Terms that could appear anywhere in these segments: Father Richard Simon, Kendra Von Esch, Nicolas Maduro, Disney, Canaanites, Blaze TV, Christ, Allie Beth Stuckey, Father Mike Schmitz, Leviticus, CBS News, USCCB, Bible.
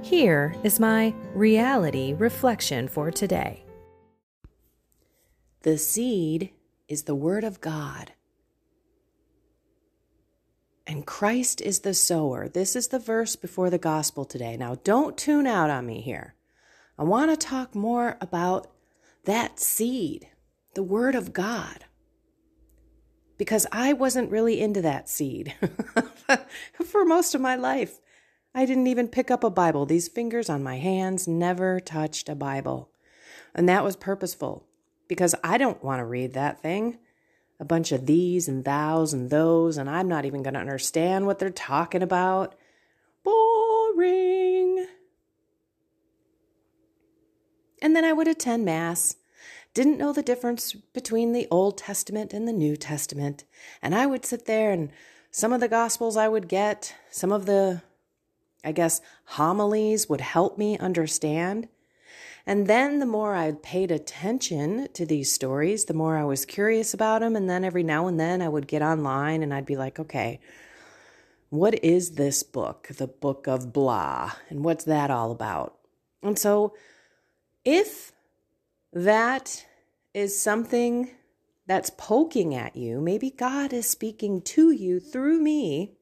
Here is my reality reflection for today. The seed is the Word of God. And Christ is the sower. This is the verse before the gospel today. Now, don't tune out on me here. I want to talk more about that seed, the Word of God, because I wasn't really into that seed for most of my life. I didn't even pick up a Bible. These fingers on my hands never touched a Bible. And that was purposeful, because I don't want to read that thing. A bunch of these and thous and those, and I'm not even going to understand what they're talking about. Boring. And then I would attend Mass. Didn't know the difference between the Old Testament and the New Testament. And I would sit there, and some of the Gospels I would get, some of the homilies would help me understand. And then the more I paid attention to these stories, the more I was curious about them. And then every now and then I would get online and I'd be like, okay, what is this book? The book of blah. And what's that all about? And so if that is something that's poking at you, maybe God is speaking to you through me,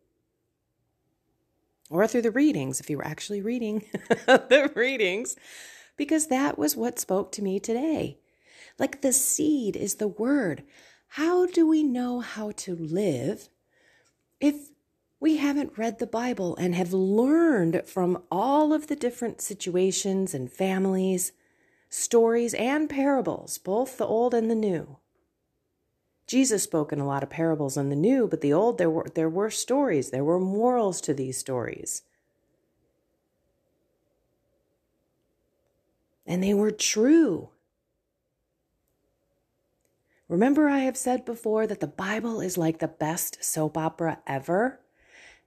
or through the readings, if you were actually reading the readings, because that was what spoke to me today. Like, the seed is the Word. How do we know how to live if we haven't read the Bible and have learned from all of the different situations and families, stories, and parables, both the old and the new? Jesus spoke in a lot of parables in the new, but the old, there were stories. There were morals to these stories. And they were true. Remember, I have said before that the Bible is like the best soap opera ever.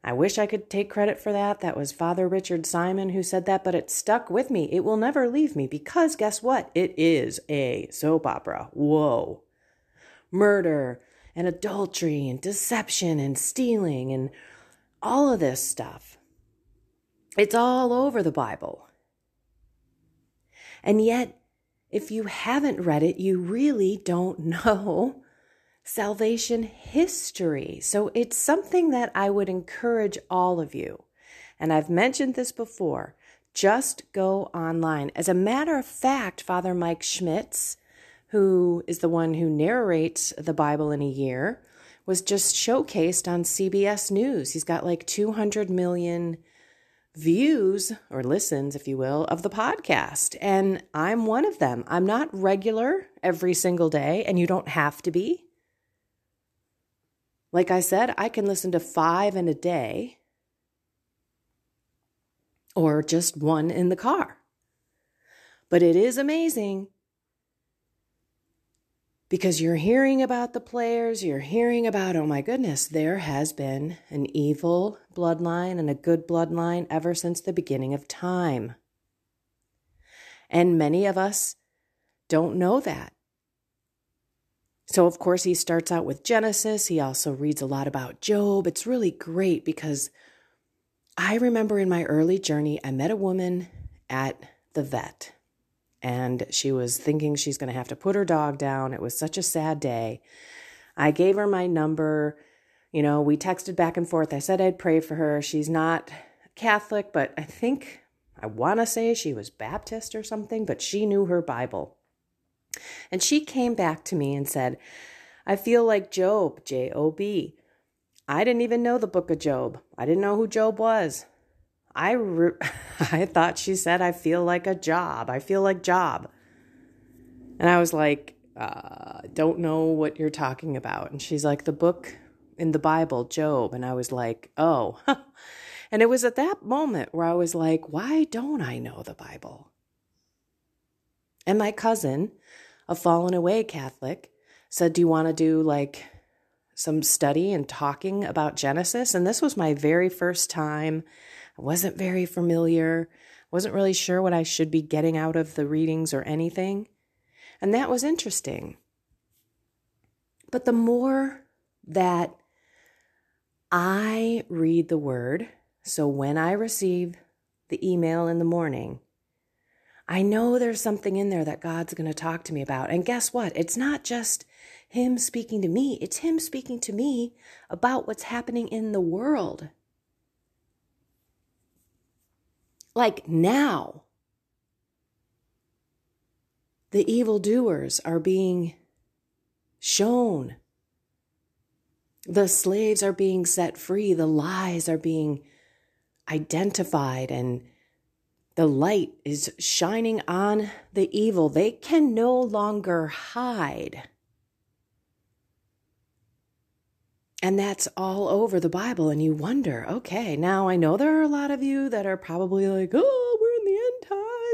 I wish I could take credit for that. That was Father Richard Simon who said that, but it stuck with me. It will never leave me, because guess what? It is a soap opera. Whoa. Murder and adultery and deception and stealing and all of this stuff. It's all over the Bible. And yet, if you haven't read it, you really don't know salvation history. So it's something that I would encourage all of you. And I've mentioned this before. Just go online. As a matter of fact, Father Mike Schmitz, who is the one who narrates the Bible in a year, was just showcased on CBS News. He's got like 200 million views, or listens, if you will, of the podcast. And I'm one of them. I'm not regular every single day, and you don't have to be. Like I said, I can listen to 5 in a day, or just 1 in the car. But it is amazing, because you're hearing about the players, you're hearing about, oh my goodness, there has been an evil bloodline and a good bloodline ever since the beginning of time. And many of us don't know that. So, of course, he starts out with Genesis. He also reads a lot about Job. It's really great, because I remember in my early journey, I met a woman at the vet. And she was thinking she's going to have to put her dog down. It was such a sad day. I gave her my number. You know, we texted back and forth. I said I'd pray for her. She's not Catholic, but I think, I want to say she was Baptist or something, but she knew her Bible. And she came back to me and said, I feel like Job, J-O-B. I didn't even know the book of Job. I didn't know who Job was. I thought she said, I feel like a job. I feel like Job. And I was like, don't know what you're talking about. And she's like, the book in the Bible, Job. And I was like, oh. And it was at that moment where I was like, why don't I know the Bible? And my cousin, a fallen away Catholic, said, do you want to do like some study and talking about Genesis? And this was my very first time. I wasn't very familiar. Wasn't really sure what I should be getting out of the readings or anything. And that was interesting. But the more that I read the Word, so when I receive the email in the morning, I know there's something in there that God's going to talk to me about. And guess what? It's not just Him speaking to me. It's Him speaking to me about what's happening in the world. Like now, the evildoers are being shown. The slaves are being set free. The lies are being identified and the light is shining on the evil. They can no longer hide. And that's all over the Bible. And you wonder, okay, now I know there are a lot of you that are probably like, oh, we're in the end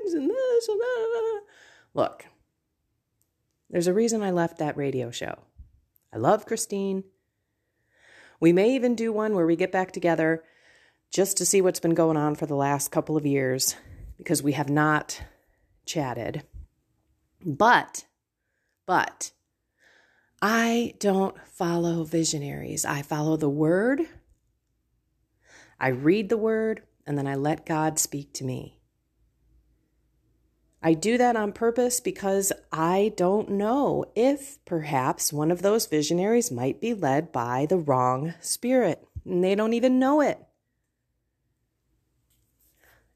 times and this and that. Look, there's a reason I left that radio show. I love Christine. We may even do one where we get back together just to see what's been going on for the last couple of years, because we have not chatted. But I don't follow visionaries. I follow the Word. I read the Word, and then I let God speak to me. I do that on purpose because I don't know if perhaps one of those visionaries might be led by the wrong spirit, and they don't even know it.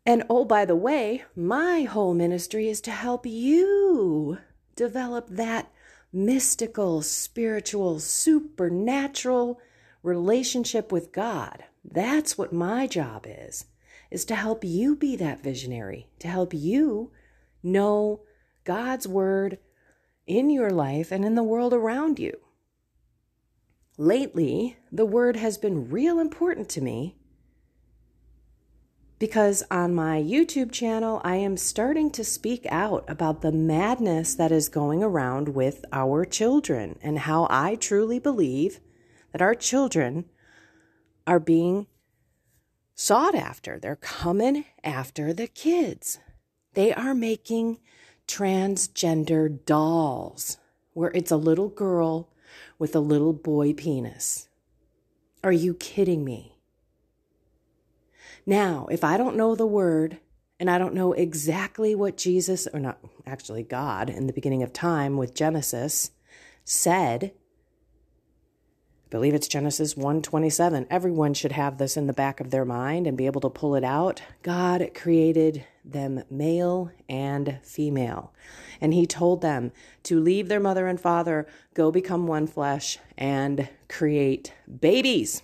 And oh, by the way, my whole ministry is to help you develop that mystical, spiritual, supernatural relationship with God. That's what my job is to help you be that visionary, to help you know God's word in your life and in the world around you. Lately, the word has been real important to me, because on my YouTube channel, I am starting to speak out about the madness that is going around with our children and how I truly believe that our children are being sought after. They're coming after the kids. They are making transgender dolls where it's a little girl with a little boy penis. Are you kidding me? Now, if I don't know the word and I don't know exactly what Jesus, or not actually God, in the beginning of time with Genesis said, I believe it's Genesis 1:27. Everyone should have this in the back of their mind and be able to pull it out. God created them male and female. And He told them to leave their mother and father, go become one flesh, and create babies.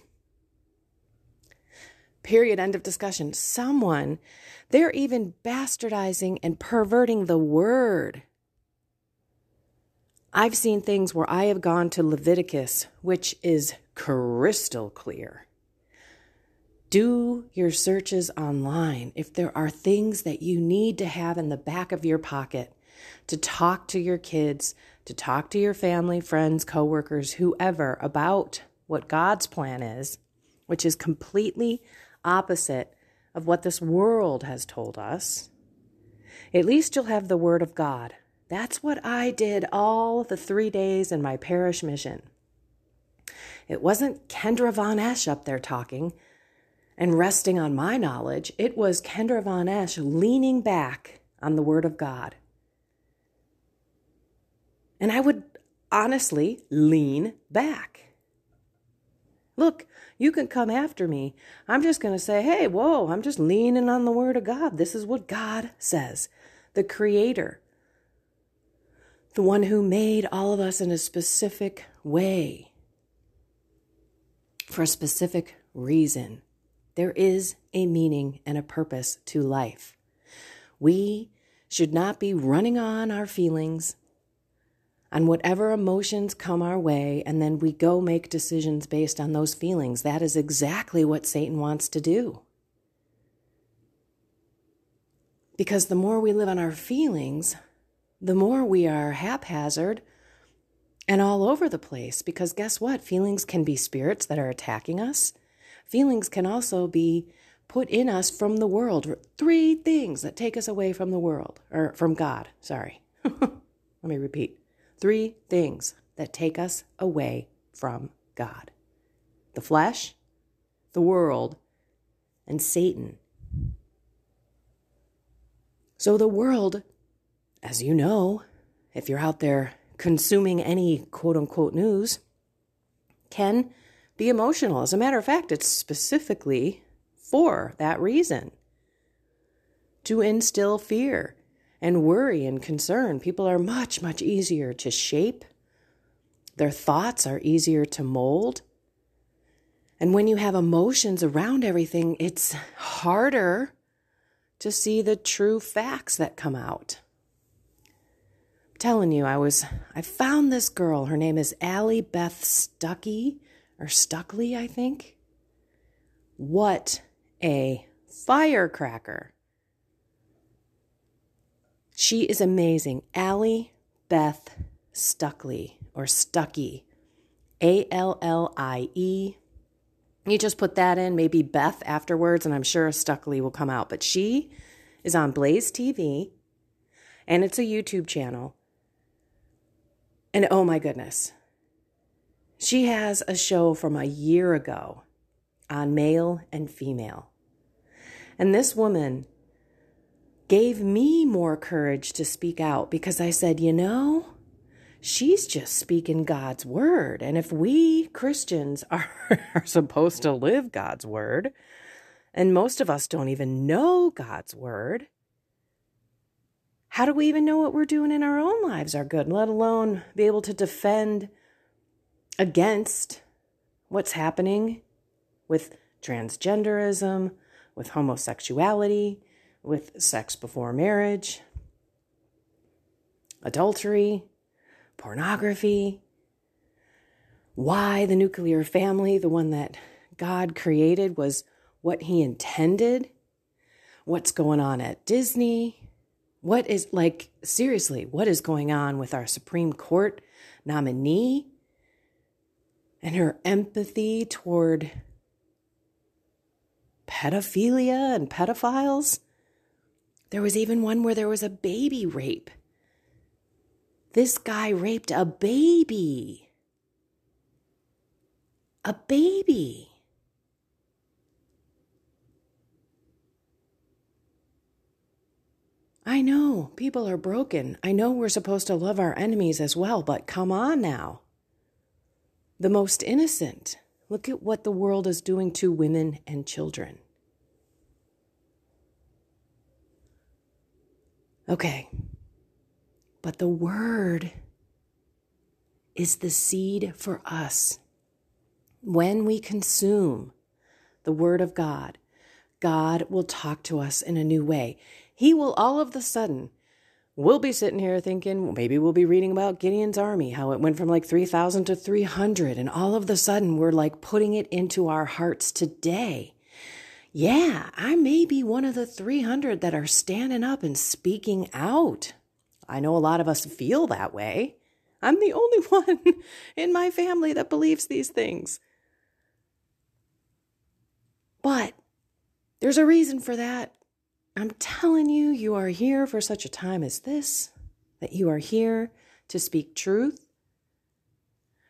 Period. End of discussion. Someone, they're even bastardizing and perverting the word. I've seen things where I have gone to Leviticus, which is crystal clear. Do your searches online. If there are things that you need to have in the back of your pocket to talk to your kids, to talk to your family, friends, coworkers, whoever, about what God's plan is, which is completely opposite of what this world has told us, at least you'll have the Word of God. That's what I did all the 3 days in my parish mission. It wasn't Kendra Von Esch up there talking and resting on my knowledge. It was Kendra Von Esch leaning back on the Word of God. And I would honestly lean back. Look, you can come after me. I'm just going to say, hey, whoa, I'm just leaning on the Word of God. This is what God says, the Creator. the one who made all of us in a specific way for a specific reason. There is a meaning and a purpose to life. We should not be running on our feelings, on whatever emotions come our way, and then we go make decisions based on those feelings. That is exactly what Satan wants to do. Because the more we live on our feelings, the more we are haphazard and all over the place. Because guess what? Feelings can be spirits that are attacking us. Feelings can also be put in us from the world. 3 things that take us away from the world, or from God, sorry. Let me repeat. 3 things that take us away from God. The flesh, the world, and Satan. So the world, as you know, if you're out there consuming any quote-unquote news, can be emotional. As a matter of fact, it's specifically for that reason, to instill fear and worry and concern. People are much, much easier to shape. Their thoughts are easier to mold. And when you have emotions around everything, it's harder to see the true facts that come out. I'm telling you, I found this girl. Her name is Allie Beth Stuckey, or Stuckley, I think. What a firecracker. She is amazing. Allie Beth Stuckey, or Stuckey. A-L-L-I-E. You just put that in, maybe Beth afterwards, and I'm sure Stuckley will come out. But she is on Blaze TV, and it's a YouTube channel. And oh my goodness. She has a show from a year ago on male and female. And this woman gave me more courage to speak out, because I said, you know, she's just speaking God's word. And if we Christians are supposed to live God's word, and most of us don't even know God's word, how do we even know what we're doing in our own lives are good, let alone be able to defend against what's happening with transgenderism, with homosexuality, with sex before marriage, adultery, pornography, why the nuclear family, the one that God created, was what he intended, what's going on at Disney, what is, like, seriously, what is going on with our Supreme Court nominee and her empathy toward pedophilia and pedophiles. There was even one where there was a baby rape. This guy raped a baby. A baby. I know people are broken. I know we're supposed to love our enemies as well, but come on now. The most innocent. Look at what the world is doing to women and children. Okay. But the word is the seed for us. When we consume the word of God, God will talk to us in a new way. He will all of a sudden, we'll be sitting here thinking, maybe we'll be reading about Gideon's army, how it went from like 3,000 to 300. And all of a sudden, we're like putting it into our hearts today. Yeah, I may be one of the 300 that are standing up and speaking out. I know a lot of us feel that way. I'm the only one in my family that believes these things. But there's a reason for that. I'm telling you, you are here for such a time as this, that you are here to speak truth.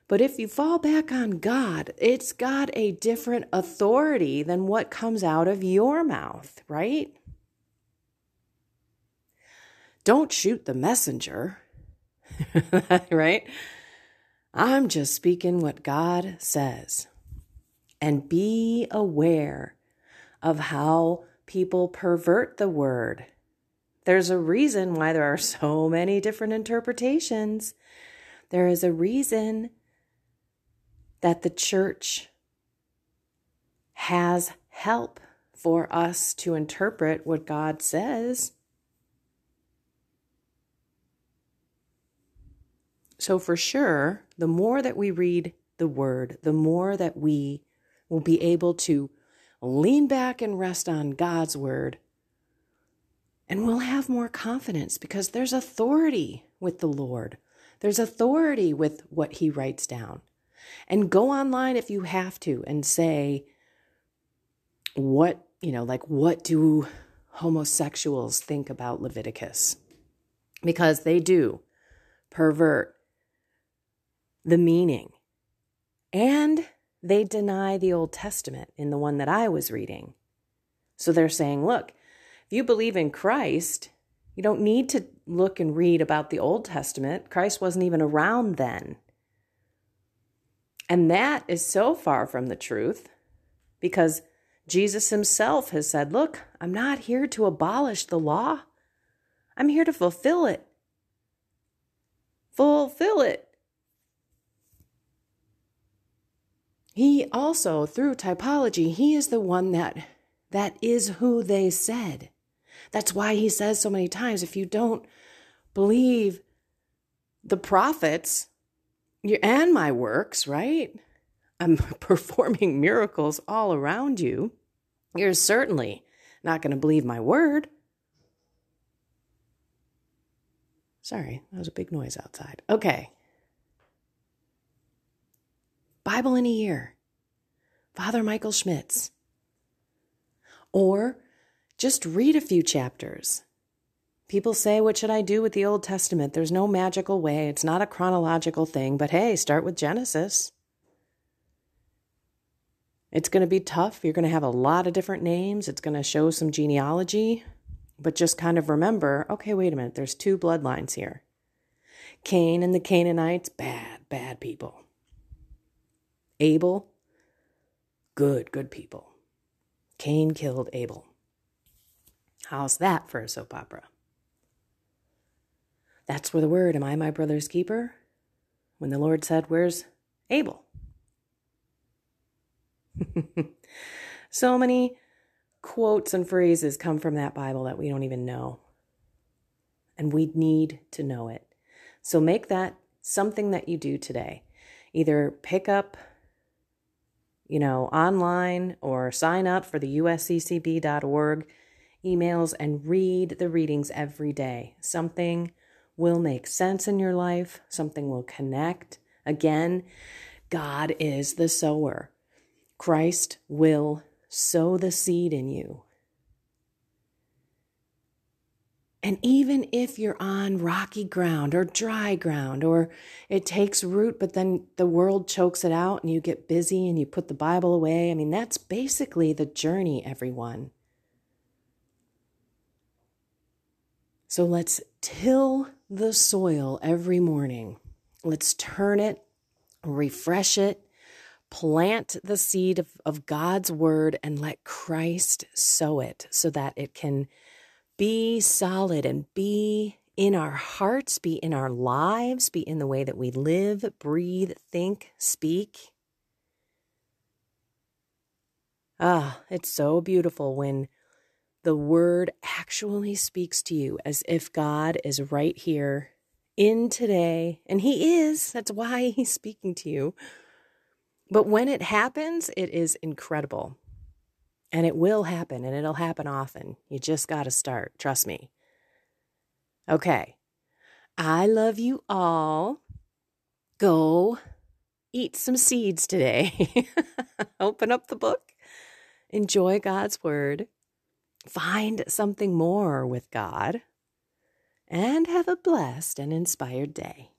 But if you fall back on God, it's got a different authority than what comes out of your mouth, right? Don't shoot the messenger, right? I'm just speaking what God says. And be aware of how people pervert the word. There's a reason why there are so many different interpretations. There is a reason that the church has help for us to interpret what God says. So for sure, the more that we read the Word, the more that we will be able to lean back and rest on God's Word. And we'll have more confidence because there's authority with the Lord. There's authority with what he writes down. And go online if you have to and say, what do homosexuals think about Leviticus? Because they do pervert the meaning. And they deny the Old Testament in the one that I was reading. So they're saying, look, if you believe in Christ, you don't need to look and read about the Old Testament. Christ wasn't even around then. And that is so far from the truth because Jesus himself has said, look, I'm not here to abolish the law. I'm here to fulfill it. Fulfill it. He also, through typology, he is the one that is who they said. That's why he says so many times, if you don't believe the prophets and my works, right? I'm performing miracles all around you. You're certainly not going to believe my word. Sorry, that was a big noise outside. Okay. Bible in a Year. Father Michael Schmitz. Or just read a few chapters. People say, what should I do with the Old Testament? There's no magical way. It's not a chronological thing, but hey, start with Genesis. It's going to be tough. You're going to have a lot of different names. It's going to show some genealogy, but just kind of remember, okay, wait a minute. There's two bloodlines here. Cain and the Canaanites, bad people. Abel, good people. Cain killed Abel. How's that for a soap opera? That's where the word, am I my brother's keeper? When the Lord said, where's Abel? So many quotes and phrases come from that Bible that we don't even know. And we need to know it. So make that something that you do today. Either pick up, online or sign up for the USCCB.org emails and read the readings every day. Something will make sense in your life. Something will connect. Again, God is the sower. Christ will sow the seed in you. And even if you're on rocky ground or dry ground or it takes root, but then the world chokes it out and you get busy and you put the Bible away. I mean, that's basically the journey, everyone. So let's till the soil every morning. Let's turn it, refresh it, plant the seed of God's word and let Christ sow it so that it can be solid and be in our hearts, be in our lives, be in the way that we live, breathe, think, speak. Ah, it's so beautiful when the word actually speaks to you as if God is right here in today. And he is. That's why he's speaking to you. But when it happens, it is incredible. And it will happen, and it'll happen often. You just got to start. Trust me. Okay. I love you all. Go eat some seeds today. Open up the book. Enjoy God's word. Find something more with God. And have a blessed and inspired day.